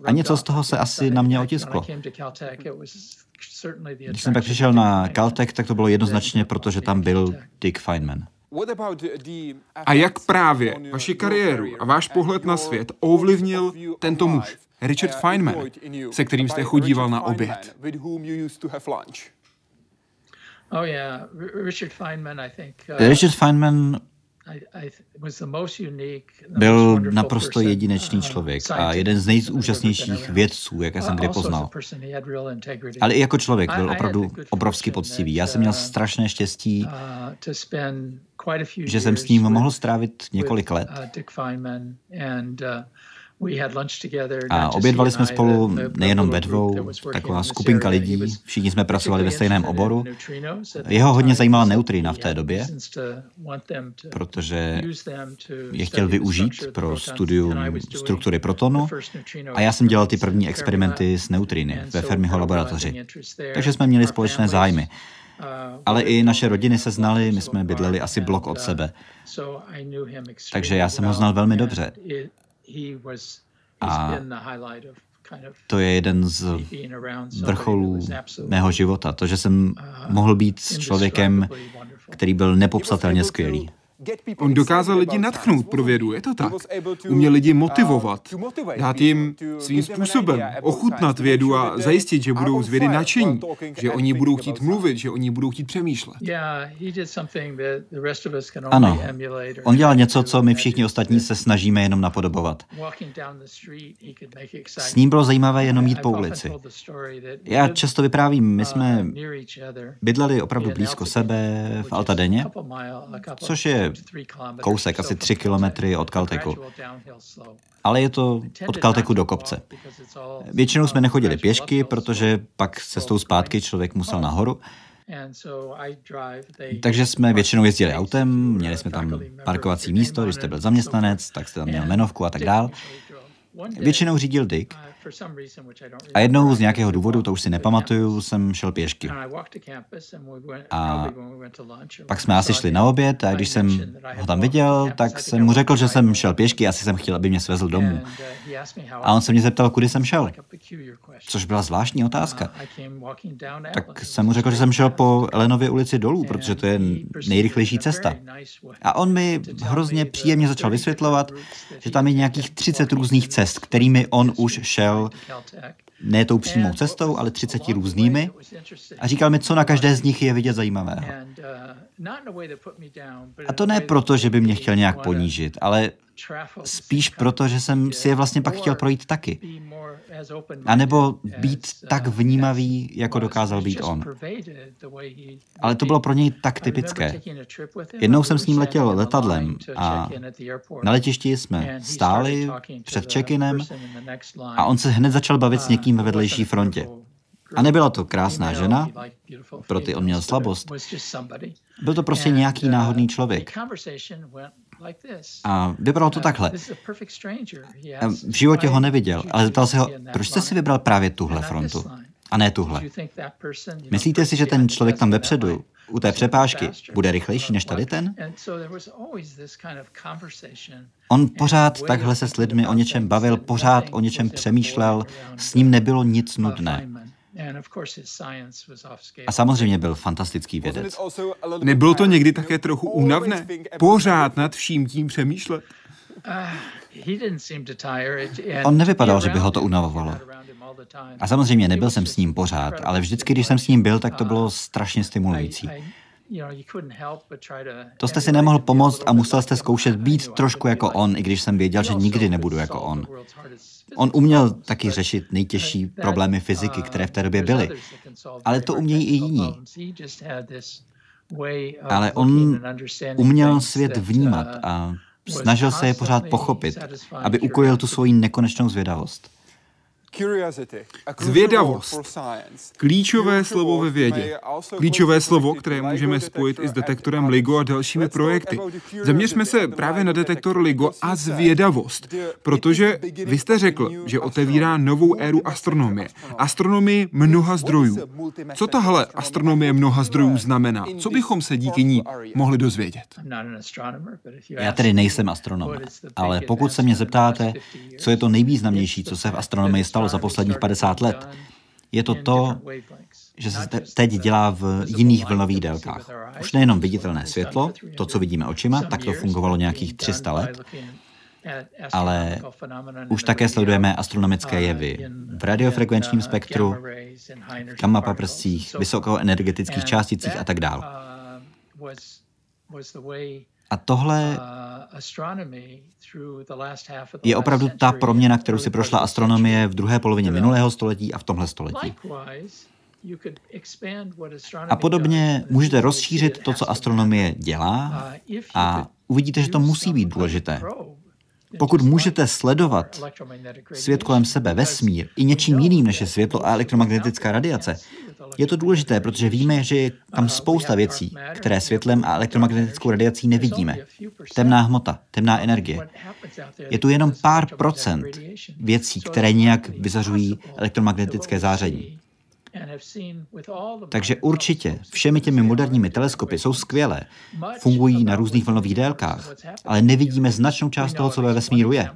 A něco z toho se asi na mě otisklo. Když jsem pak přišel na Caltech, tak to bylo jednoznačně, protože tam byl Dick Feynman. A jak právě vaši kariéru a váš pohled na svět ovlivnil tento muž, Richard Feynman, se kterým jste chodíval na oběd? Oh yeah, Richard Feynman, I think. Richard Feynman byl naprosto jedinečný člověk a jeden z nejúžasnějších vědců, jaké jsem kdy poznal. Ale i jako člověk byl opravdu obrovsky poctivý. Já jsem měl strašné štěstí, že jsem s ním mohl strávit několik let. A obědvali jsme spolu nejenom ve dvou, taková skupinka lidí, všichni jsme pracovali ve stejném oboru. Jeho hodně zajímala neutrina v té době, protože je chtěl využít pro studium struktury protonu a já jsem dělal ty první experimenty s neutriny ve Fermiho laboratoři. Takže jsme měli společné zájmy. Ale i naše rodiny se znaly, my jsme bydleli asi blok od sebe. Takže já jsem ho znal velmi dobře. A to je jeden z vrcholů mého života, to, že jsem mohl být s člověkem, který byl nepopsatelně skvělý. On dokázal lidi nadchnout pro vědu, je to tak? Uměl lidi motivovat, dát jim svým způsobem, ochutnat vědu a zajistit, že budou z vědy nadšení, že oni budou chtít mluvit, že oni budou chtít přemýšlet. Ano, on dělal něco, co my všichni ostatní se snažíme jenom napodobovat. S ním bylo zajímavé jenom jít po ulici. Já často vyprávím, my jsme bydleli opravdu blízko sebe v Altadeně, což je kousek asi tři kilometry od Caltechu. Ale je to od Caltechu do kopce. Většinou jsme nechodili pěšky, protože pak cestou zpátky člověk musel nahoru. Takže jsme většinou jezdili autem, měli jsme tam parkovací místo, když jste byl zaměstnanec, tak jste tam měl jmenovku a tak dál. Většinou řídil Dick. A jednou z nějakého důvodu, to už si nepamatuju, jsem šel pěšky. A pak jsme asi šli na oběd a když jsem ho tam viděl, tak jsem mu řekl, že jsem šel pěšky, asi jsem chtěl, aby mě svezl domů. A on se mě zeptal, kudy jsem šel, což byla zvláštní otázka. Tak jsem mu řekl, že jsem šel po Elenově ulici dolů, protože to je nejrychlejší cesta. A on mi hrozně příjemně začal vysvětlovat, že tam je nějakých třicet různých cest, kterými on už šel. Ne tou přímou cestou, ale třiceti různými a říkal mi, co na každé z nich je vidět zajímavého. A to ne proto, že by mě chtěl nějak ponížit, ale spíš proto, že jsem si je vlastně pak chtěl projít taky. A nebo být tak vnímavý, jako dokázal být on. Ale to bylo pro něj tak typické. Jednou jsem s ním letěl letadlem a na letišti jsme stáli před check-inem a on se hned začal bavit s někým ve vedlejší frontě. A nebyla to krásná žena, pro ty on měl slabost. Byl to prostě nějaký náhodný člověk. A vybral to takhle. V životě ho neviděl, ale zeptal se ho, proč jste si vybral právě tuhle frontu a ne tuhle? Myslíte si, že ten člověk tam vepředu, u té přepážky, bude rychlejší než tady ten? On pořád takhle se s lidmi o něčem bavil, pořád o něčem přemýšlel, s ním nebylo nic nudné. A samozřejmě byl fantastický vědec. Nebylo to někdy také trochu únavné? Pořád nad vším tím přemýšlet? On nevypadal, že by ho to unavovalo. A samozřejmě nebyl jsem s ním pořád, ale vždycky, když jsem s ním byl, tak to bylo strašně stimulující. To jste si nemohl pomoct a musel jste zkoušet být trošku jako on, i když jsem věděl, že nikdy nebudu jako on. On uměl taky řešit nejtěžší problémy fyziky, které v té době byly, ale to umějí i jiní. Ale on uměl svět vnímat a snažil se je pořád pochopit, aby ukojil tu svoji nekonečnou zvědavost. Zvědavost. Klíčové slovo ve vědě. Klíčové slovo, které můžeme spojit i s detektorem LIGO a dalšími projekty. Zaměřme se právě na detektor LIGO a zvědavost, protože vy jste řekl, že otevírá novou éru astronomie. Astronomii mnoha zdrojů. Co tahle astronomie mnoha zdrojů znamená? Co bychom se díky ní mohli dozvědět? Já tedy nejsem astronom, ale pokud se mě zeptáte, co je to nejvýznamnější, co se v astronomii stalo za posledních padesát let, je to to, že se teď dělá v jiných vlnových délkách. Už nejenom viditelné světlo, to, co vidíme očima, tak to fungovalo nějakých tři sta let, ale už také sledujeme astronomické jevy v radiofrekvenčním spektru, v gamma paprscích, vysokoenergetických částicích a tak dále. A tohle je opravdu ta proměna, kterou si prošla astronomie v druhé polovině minulého století a v tomhle století. A podobně můžete rozšířit to, co astronomie dělá, a uvidíte, že to musí být důležité. Pokud můžete sledovat svět kolem sebe, vesmír, i něčím jiným, než je světlo a elektromagnetická radiace, je to důležité, protože víme, že je tam spousta věcí, které světlem a elektromagnetickou radiací nevidíme. Temná hmota, temná energie. Je tu jenom pár procent věcí, které nějak vyzařují elektromagnetické záření. Takže určitě všemi těmi moderními teleskopy jsou skvělé, fungují na různých vlnových délkách, ale nevidíme značnou část toho, co ve vesmíru je.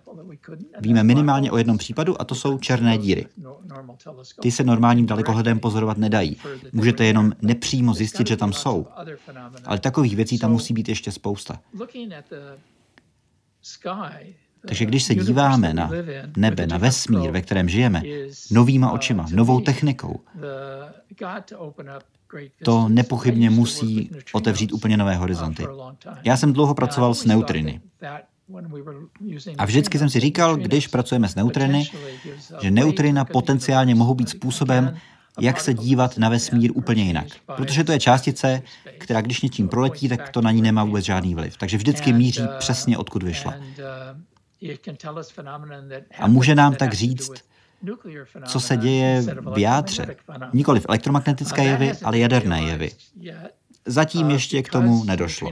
Víme minimálně o jednom případu, a to jsou černé díry. Ty se normálním dalekohledem pozorovat nedají. Můžete jenom nepřímo zjistit, že tam jsou. Ale takových věcí tam musí být ještě spousta. Takže když se díváme na nebe, na vesmír, ve kterém žijeme, novýma očima, novou technikou, to nepochybně musí otevřít úplně nové horizonty. Já jsem dlouho pracoval s neutriny. A vždycky jsem si říkal, když pracujeme s neutriny, že neutrina potenciálně mohou být způsobem, jak se dívat na vesmír úplně jinak. Protože to je částice, která když něčím proletí, tak to na ní nemá vůbec žádný vliv. Takže vždycky míří přesně, odkud vyšla. A může nám tak říct, co se děje v jádře. Nikoliv elektromagnetické jevy, ale jaderné jevy. Zatím ještě k tomu nedošlo,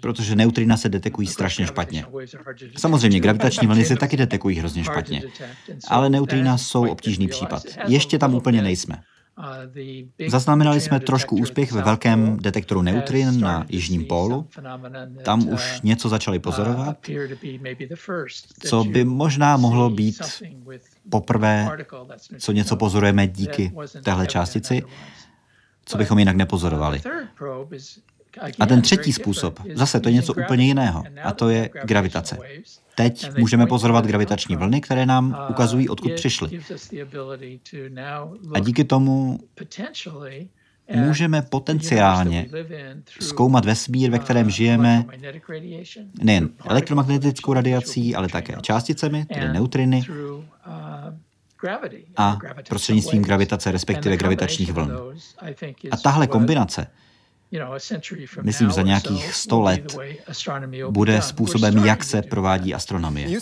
protože neutrina se detekují strašně špatně. Samozřejmě gravitační vlny se taky detekují hrozně špatně, ale neutrina jsou obtížný případ. Ještě tam úplně nejsme. Zaznamenali jsme trošku úspěch ve velkém detektoru neutrin na jižním pólu. Tam už něco začali pozorovat, co by možná mohlo být poprvé, co něco pozorujeme díky téhle částici, co bychom jinak nepozorovali. A ten třetí způsob, zase to je něco úplně jiného, a to je gravitace. Teď můžeme pozorovat gravitační vlny, které nám ukazují, odkud přišly. A díky tomu můžeme potenciálně zkoumat vesmír, ve kterém žijeme, nejen elektromagnetickou radiací, ale také částicemi, tedy neutriny, a prostřednictvím gravitace, respektive gravitačních vln. A tahle kombinace, myslím, za nějakých sto let bude způsobem, jak se provádí astronomie.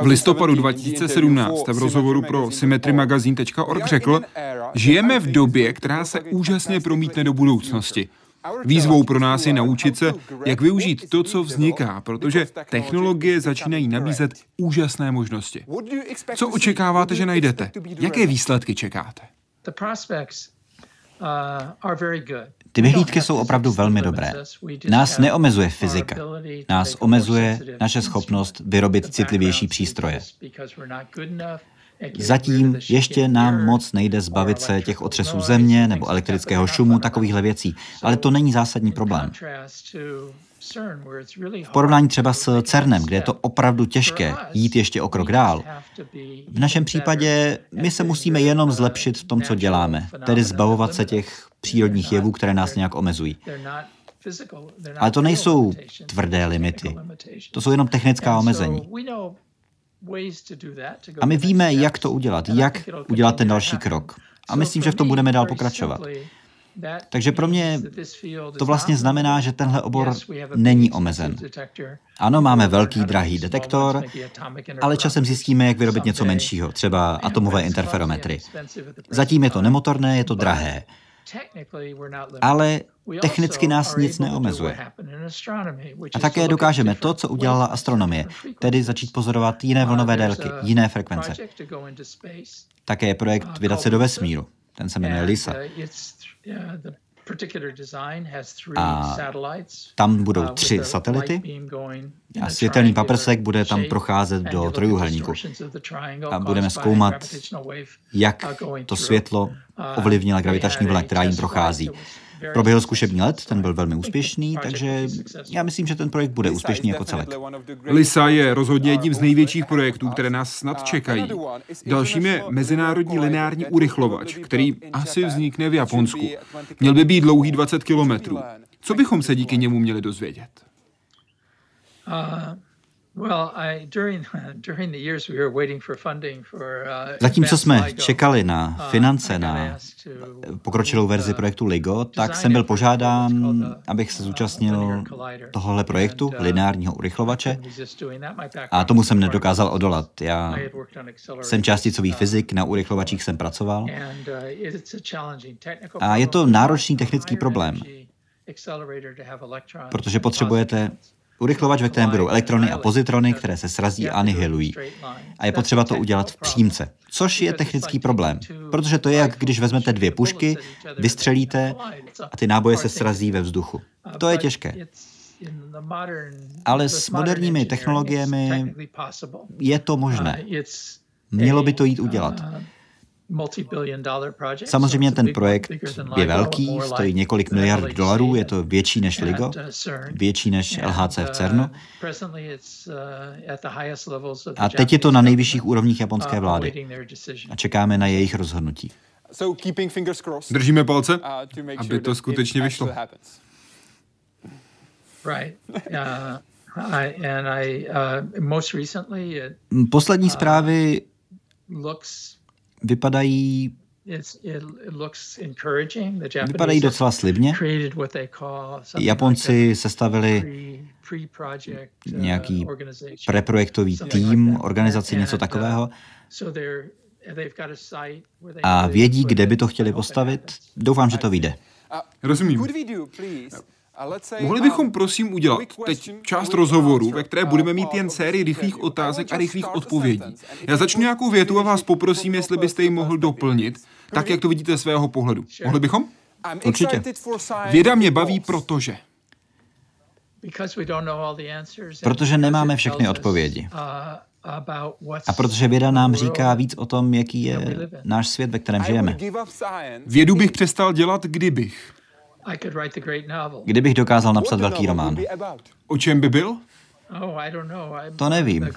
V listopadu dva tisíce sedmnáct v rozhovoru pro symmetry magazine tečka org řekl, žijeme v době, která se úžasně promítne do budoucnosti. Výzvou pro nás je naučit se, jak využít to, co vzniká, protože technologie začínají nabízet úžasné možnosti. Co očekáváte, že najdete? Jaké výsledky čekáte? Ty vyhlídky jsou opravdu velmi dobré. Nás neomezuje fyzika. Nás omezuje naše schopnost vyrobit citlivější přístroje. Zatím ještě nám moc nejde zbavit se těch otřesů země nebo elektrického šumu, takovýchhle věcí, ale to není zásadní problém. V porovnání třeba s CERNem, kde je to opravdu těžké jít ještě o krok dál, v našem případě my se musíme jenom zlepšit v tom, co děláme, tedy zbavovat se těch přírodních jevů, které nás nějak omezují. Ale to nejsou tvrdé limity, to jsou jenom technická omezení. A my víme, jak to udělat, jak udělat ten další krok. A myslím, že v tom budeme dál pokračovat. Takže pro mě to vlastně znamená, že tenhle obor není omezen. Ano, máme velký, drahý detektor, ale časem zjistíme, jak vyrobit něco menšího, třeba atomové interferometry. Zatím je to nemotorné, je to drahé. Ale technicky nás nic neomezuje. A také dokážeme to, co udělala astronomie, tedy začít pozorovat jiné vlnové délky, jiné frekvence. Také je projekt vydat se do vesmíru, ten se jmenuje LISA. A tam budou tři satelity a světelný paprsek bude tam procházet do trojúhelníku. A budeme zkoumat, jak to světlo ovlivnila gravitační vlna, která jim prochází. Proběhl zkušební let, ten byl velmi úspěšný, takže já myslím, že ten projekt bude úspěšný jako celek. LISA je rozhodně jedním z největších projektů, které nás snad čekají. Dalším je mezinárodní lineární urychlovač, který asi vznikne v Japonsku. Měl by být dlouhý dvacet kilometrů. Co bychom se díky němu měli dozvědět? Zatímco jsme čekali na finance, na pokročilou verzi projektu LIGO, tak jsem byl požádán, abych se zúčastnil tohohle projektu, lineárního urychlovače, a tomu jsem nedokázal odolat. Já jsem částicový fyzik, na urychlovačích jsem pracoval a je to náročný technický problém, protože potřebujete urychlovač, ve kterém budou elektrony a pozitrony, které se srazí a anihilují. A je potřeba to udělat v přímce, což je technický problém, protože to je, jak když vezmete dvě pušky, vystřelíte a ty náboje se srazí ve vzduchu. To je těžké. Ale s moderními technologiemi je to možné. Mělo by to jít udělat. Samozřejmě ten projekt je velký, stojí několik miliard dolarů, je to větší než LIGO, větší než L H C v CERNu. A teď je to na nejvyšších úrovních japonské vlády a čekáme na jejich rozhodnutí. Držíme palce, aby to skutečně vyšlo. Poslední zprávy Vypadají, vypadají docela slibně. Japonci sestavili nějaký preprojektový tým, organizaci, něco takového, a vědí, kde by to chtěli postavit. Doufám, že to vyjde. Rozumím. Mohli bychom prosím udělat teď část rozhovoru, ve které budeme mít jen sérii rychlých otázek a rychlých odpovědí. Já začnu nějakou větu a vás poprosím, jestli byste ji mohl doplnit, tak jak to vidíte svého pohledu. Mohli bychom? Určitě. Věda mě baví, protože... Protože nemáme všechny odpovědi. A protože věda nám říká víc o tom, jaký je náš svět, ve kterém žijeme. Vědu bych přestal dělat, kdybych... Kdybych dokázal napsat velký román. O čem by byl? To nevím.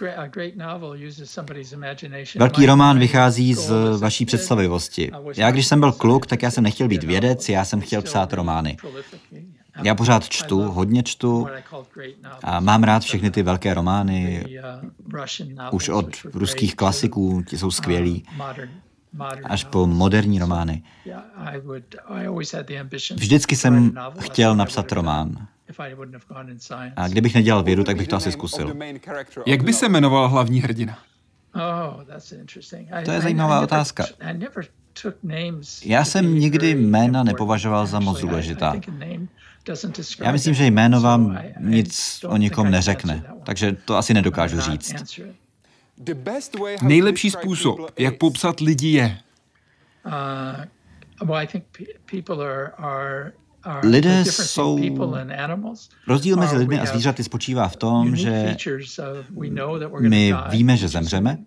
Velký román vychází z vaší představivosti. Já, když jsem byl kluk, tak já jsem nechtěl být vědec, já jsem chtěl psát romány. Já pořád čtu, hodně čtu a mám rád všechny ty velké romány, už od ruských klasiků, ti jsou skvělí, až po moderní romány. Vždycky jsem chtěl napsat román. A kdybych nedělal vědu, tak bych to asi zkusil. Jak by se jmenoval hlavní hrdina? To je zajímavá otázka. Já jsem nikdy jména nepovažoval za moc důležitá. Já myslím, že jméno vám nic o nikom neřekne, takže to asi nedokážu říct. Nejlepší způsob, jak popsat lidi, je... Lidé jsou... Rozdíl mezi lidmi a zvířaty spočívá v tom, že my víme, že zemřeme,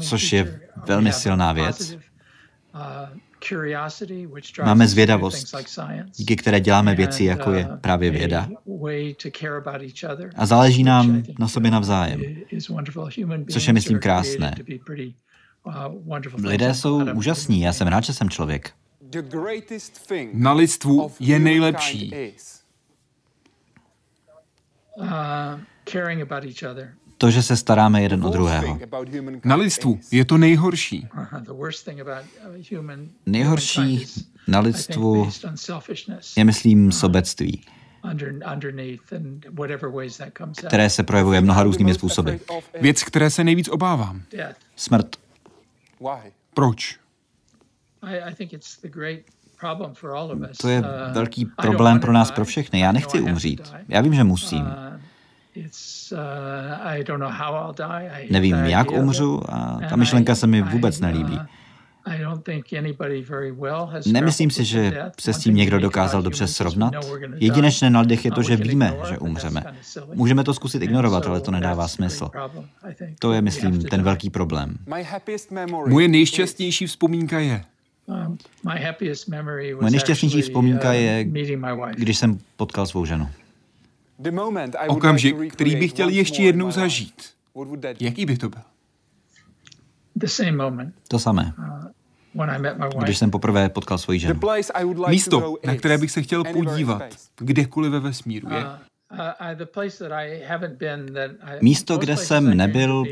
což je velmi silná věc. Máme zvědavost, díky které děláme věci, jako je právě věda. A záleží nám na sobě navzájem, což je, myslím, krásné. Lidé jsou úžasní, já jsem rád, že jsem člověk. Na lidstvu je nejlepší to, že se staráme jeden o druhého. Na lidstvu je to nejhorší. Nejhorší na lidstvu je, myslím, sobectví, které se projevuje mnoha různými způsoby. Věc, které se nejvíc obávám. Smrt. Proč? To je velký problém pro nás, pro všechny. Já nechci umřít. Já vím, že musím. Nevím, jak umřu, a ta myšlenka se mi vůbec nelíbí. Nemyslím si, že se s tím někdo dokázal dobře srovnat. Jedinečné na lidech je to, že víme, že umřeme. Můžeme to zkusit ignorovat, ale to nedává smysl. To je, myslím, ten velký problém. Moje nejšťastnější vzpomínka je... Moje nejšťastnější vzpomínka je, když jsem potkal svou ženu. Okamžik, který bych chtěl ještě jednou zažít. Jaký by to byl? To samé. Když jsem poprvé potkal svoji ženu. Místo, na které bych se chtěl podívat, kdekoliv ve vesmíru, je... Místo, kde jsem nebyl,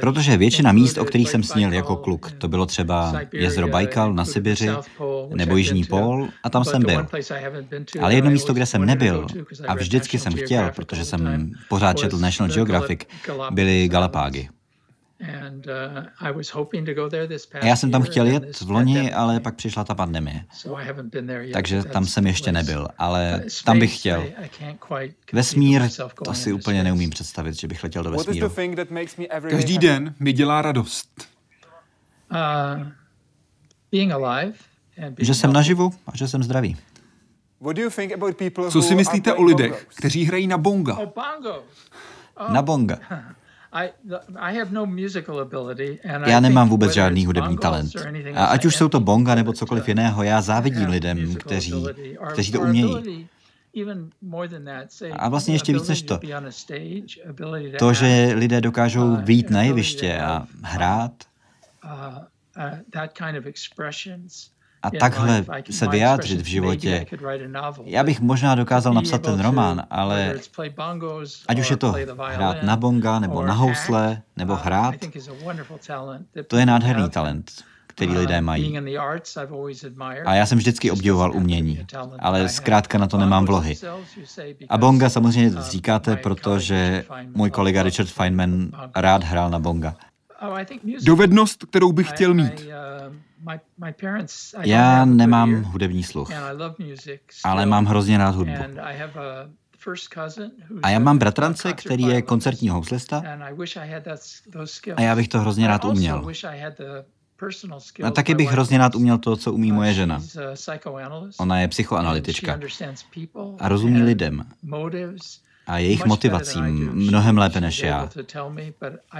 protože většina míst, o kterých jsem snil jako kluk, to bylo třeba jezero Bajkal na Sibiři nebo Jižní pól, a tam jsem byl. Ale jedno místo, kde jsem nebyl, a vždycky jsem chtěl, protože jsem pořád četl National Geographic, byly Galapágy. A já jsem tam chtěl jet v loni, ale pak přišla ta pandemie. Takže tam jsem ještě nebyl, ale tam bych chtěl. Vesmír, to si úplně neumím představit, že bych letěl do vesmíru. Každý den mi dělá radost. Že jsem naživu a že jsem zdravý. Co si myslíte o lidech, kteří hrají na bonga? Na bonga. Já nemám vůbec žádný hudební talent. A ať už jsou to bonga nebo cokoliv jiného, já závidím lidem, kteří, kteří to umějí. A vlastně ještě víc než to. To, že lidé dokážou vyjít na jeviště a hrát a takhle se vyjádřit v životě. Já bych možná dokázal napsat ten román, ale ať už je to hrát na bonga, nebo na housle, nebo hrát, to je nádherný talent, který lidé mají. A já jsem vždycky obdivoval umění, ale zkrátka na to nemám vlohy. A bonga samozřejmě říkáte, protože můj kolega Richard Feynman rád hrál na bonga. Dovednost, kterou bych chtěl mít. Já nemám hudební sluch, ale mám hrozně rád hudbu. A já mám bratrance, který je koncertní houslista, a já bych to hrozně rád uměl. A taky bych hrozně rád uměl to, co umí moje žena. Ona je psychoanalytička a rozumí lidem a jejich motivacím mnohem lépe než já.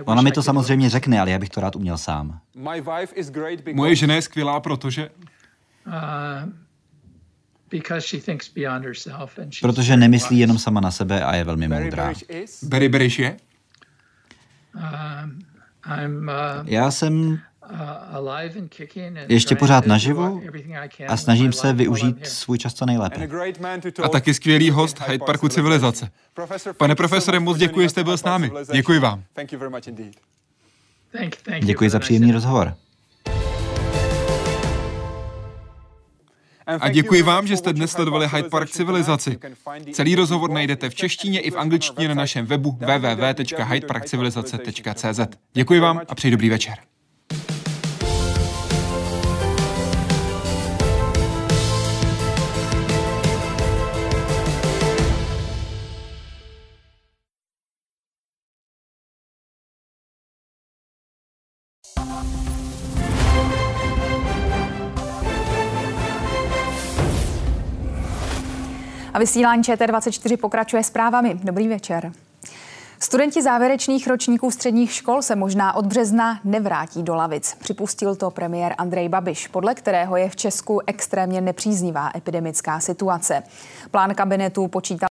Ona mi to samozřejmě řekne, ale já bych to rád uměl sám. Moje žena je skvělá, protože... Protože nemyslí jenom sama na sebe a je velmi moudrá. Barry Barish je? Já jsem... Ještě pořád naživu a snažím se využít svůj čas co nejlépe. A taky skvělý host Hyde Parku Civilizace. Pane profesore, moc děkuji, že jste byl s námi. Děkuji vám. Děkuji za příjemný rozhovor. A děkuji vám, že jste dnes sledovali Hyde Park Civilizaci. Celý rozhovor najdete v češtině i v angličtině na našem webu w w w tečka hyde park civilizace tečka c z. Děkuji vám a přeji dobrý večer. A vysílání ČT dvacet čtyři pokračuje zprávami. Dobrý večer. Studenti závěrečných ročníků středních škol se možná od března nevrátí do lavic. Připustil to premiér Andrej Babiš, podle kterého je v Česku extrémně nepříznivá epidemická situace. Plán kabinetu počítal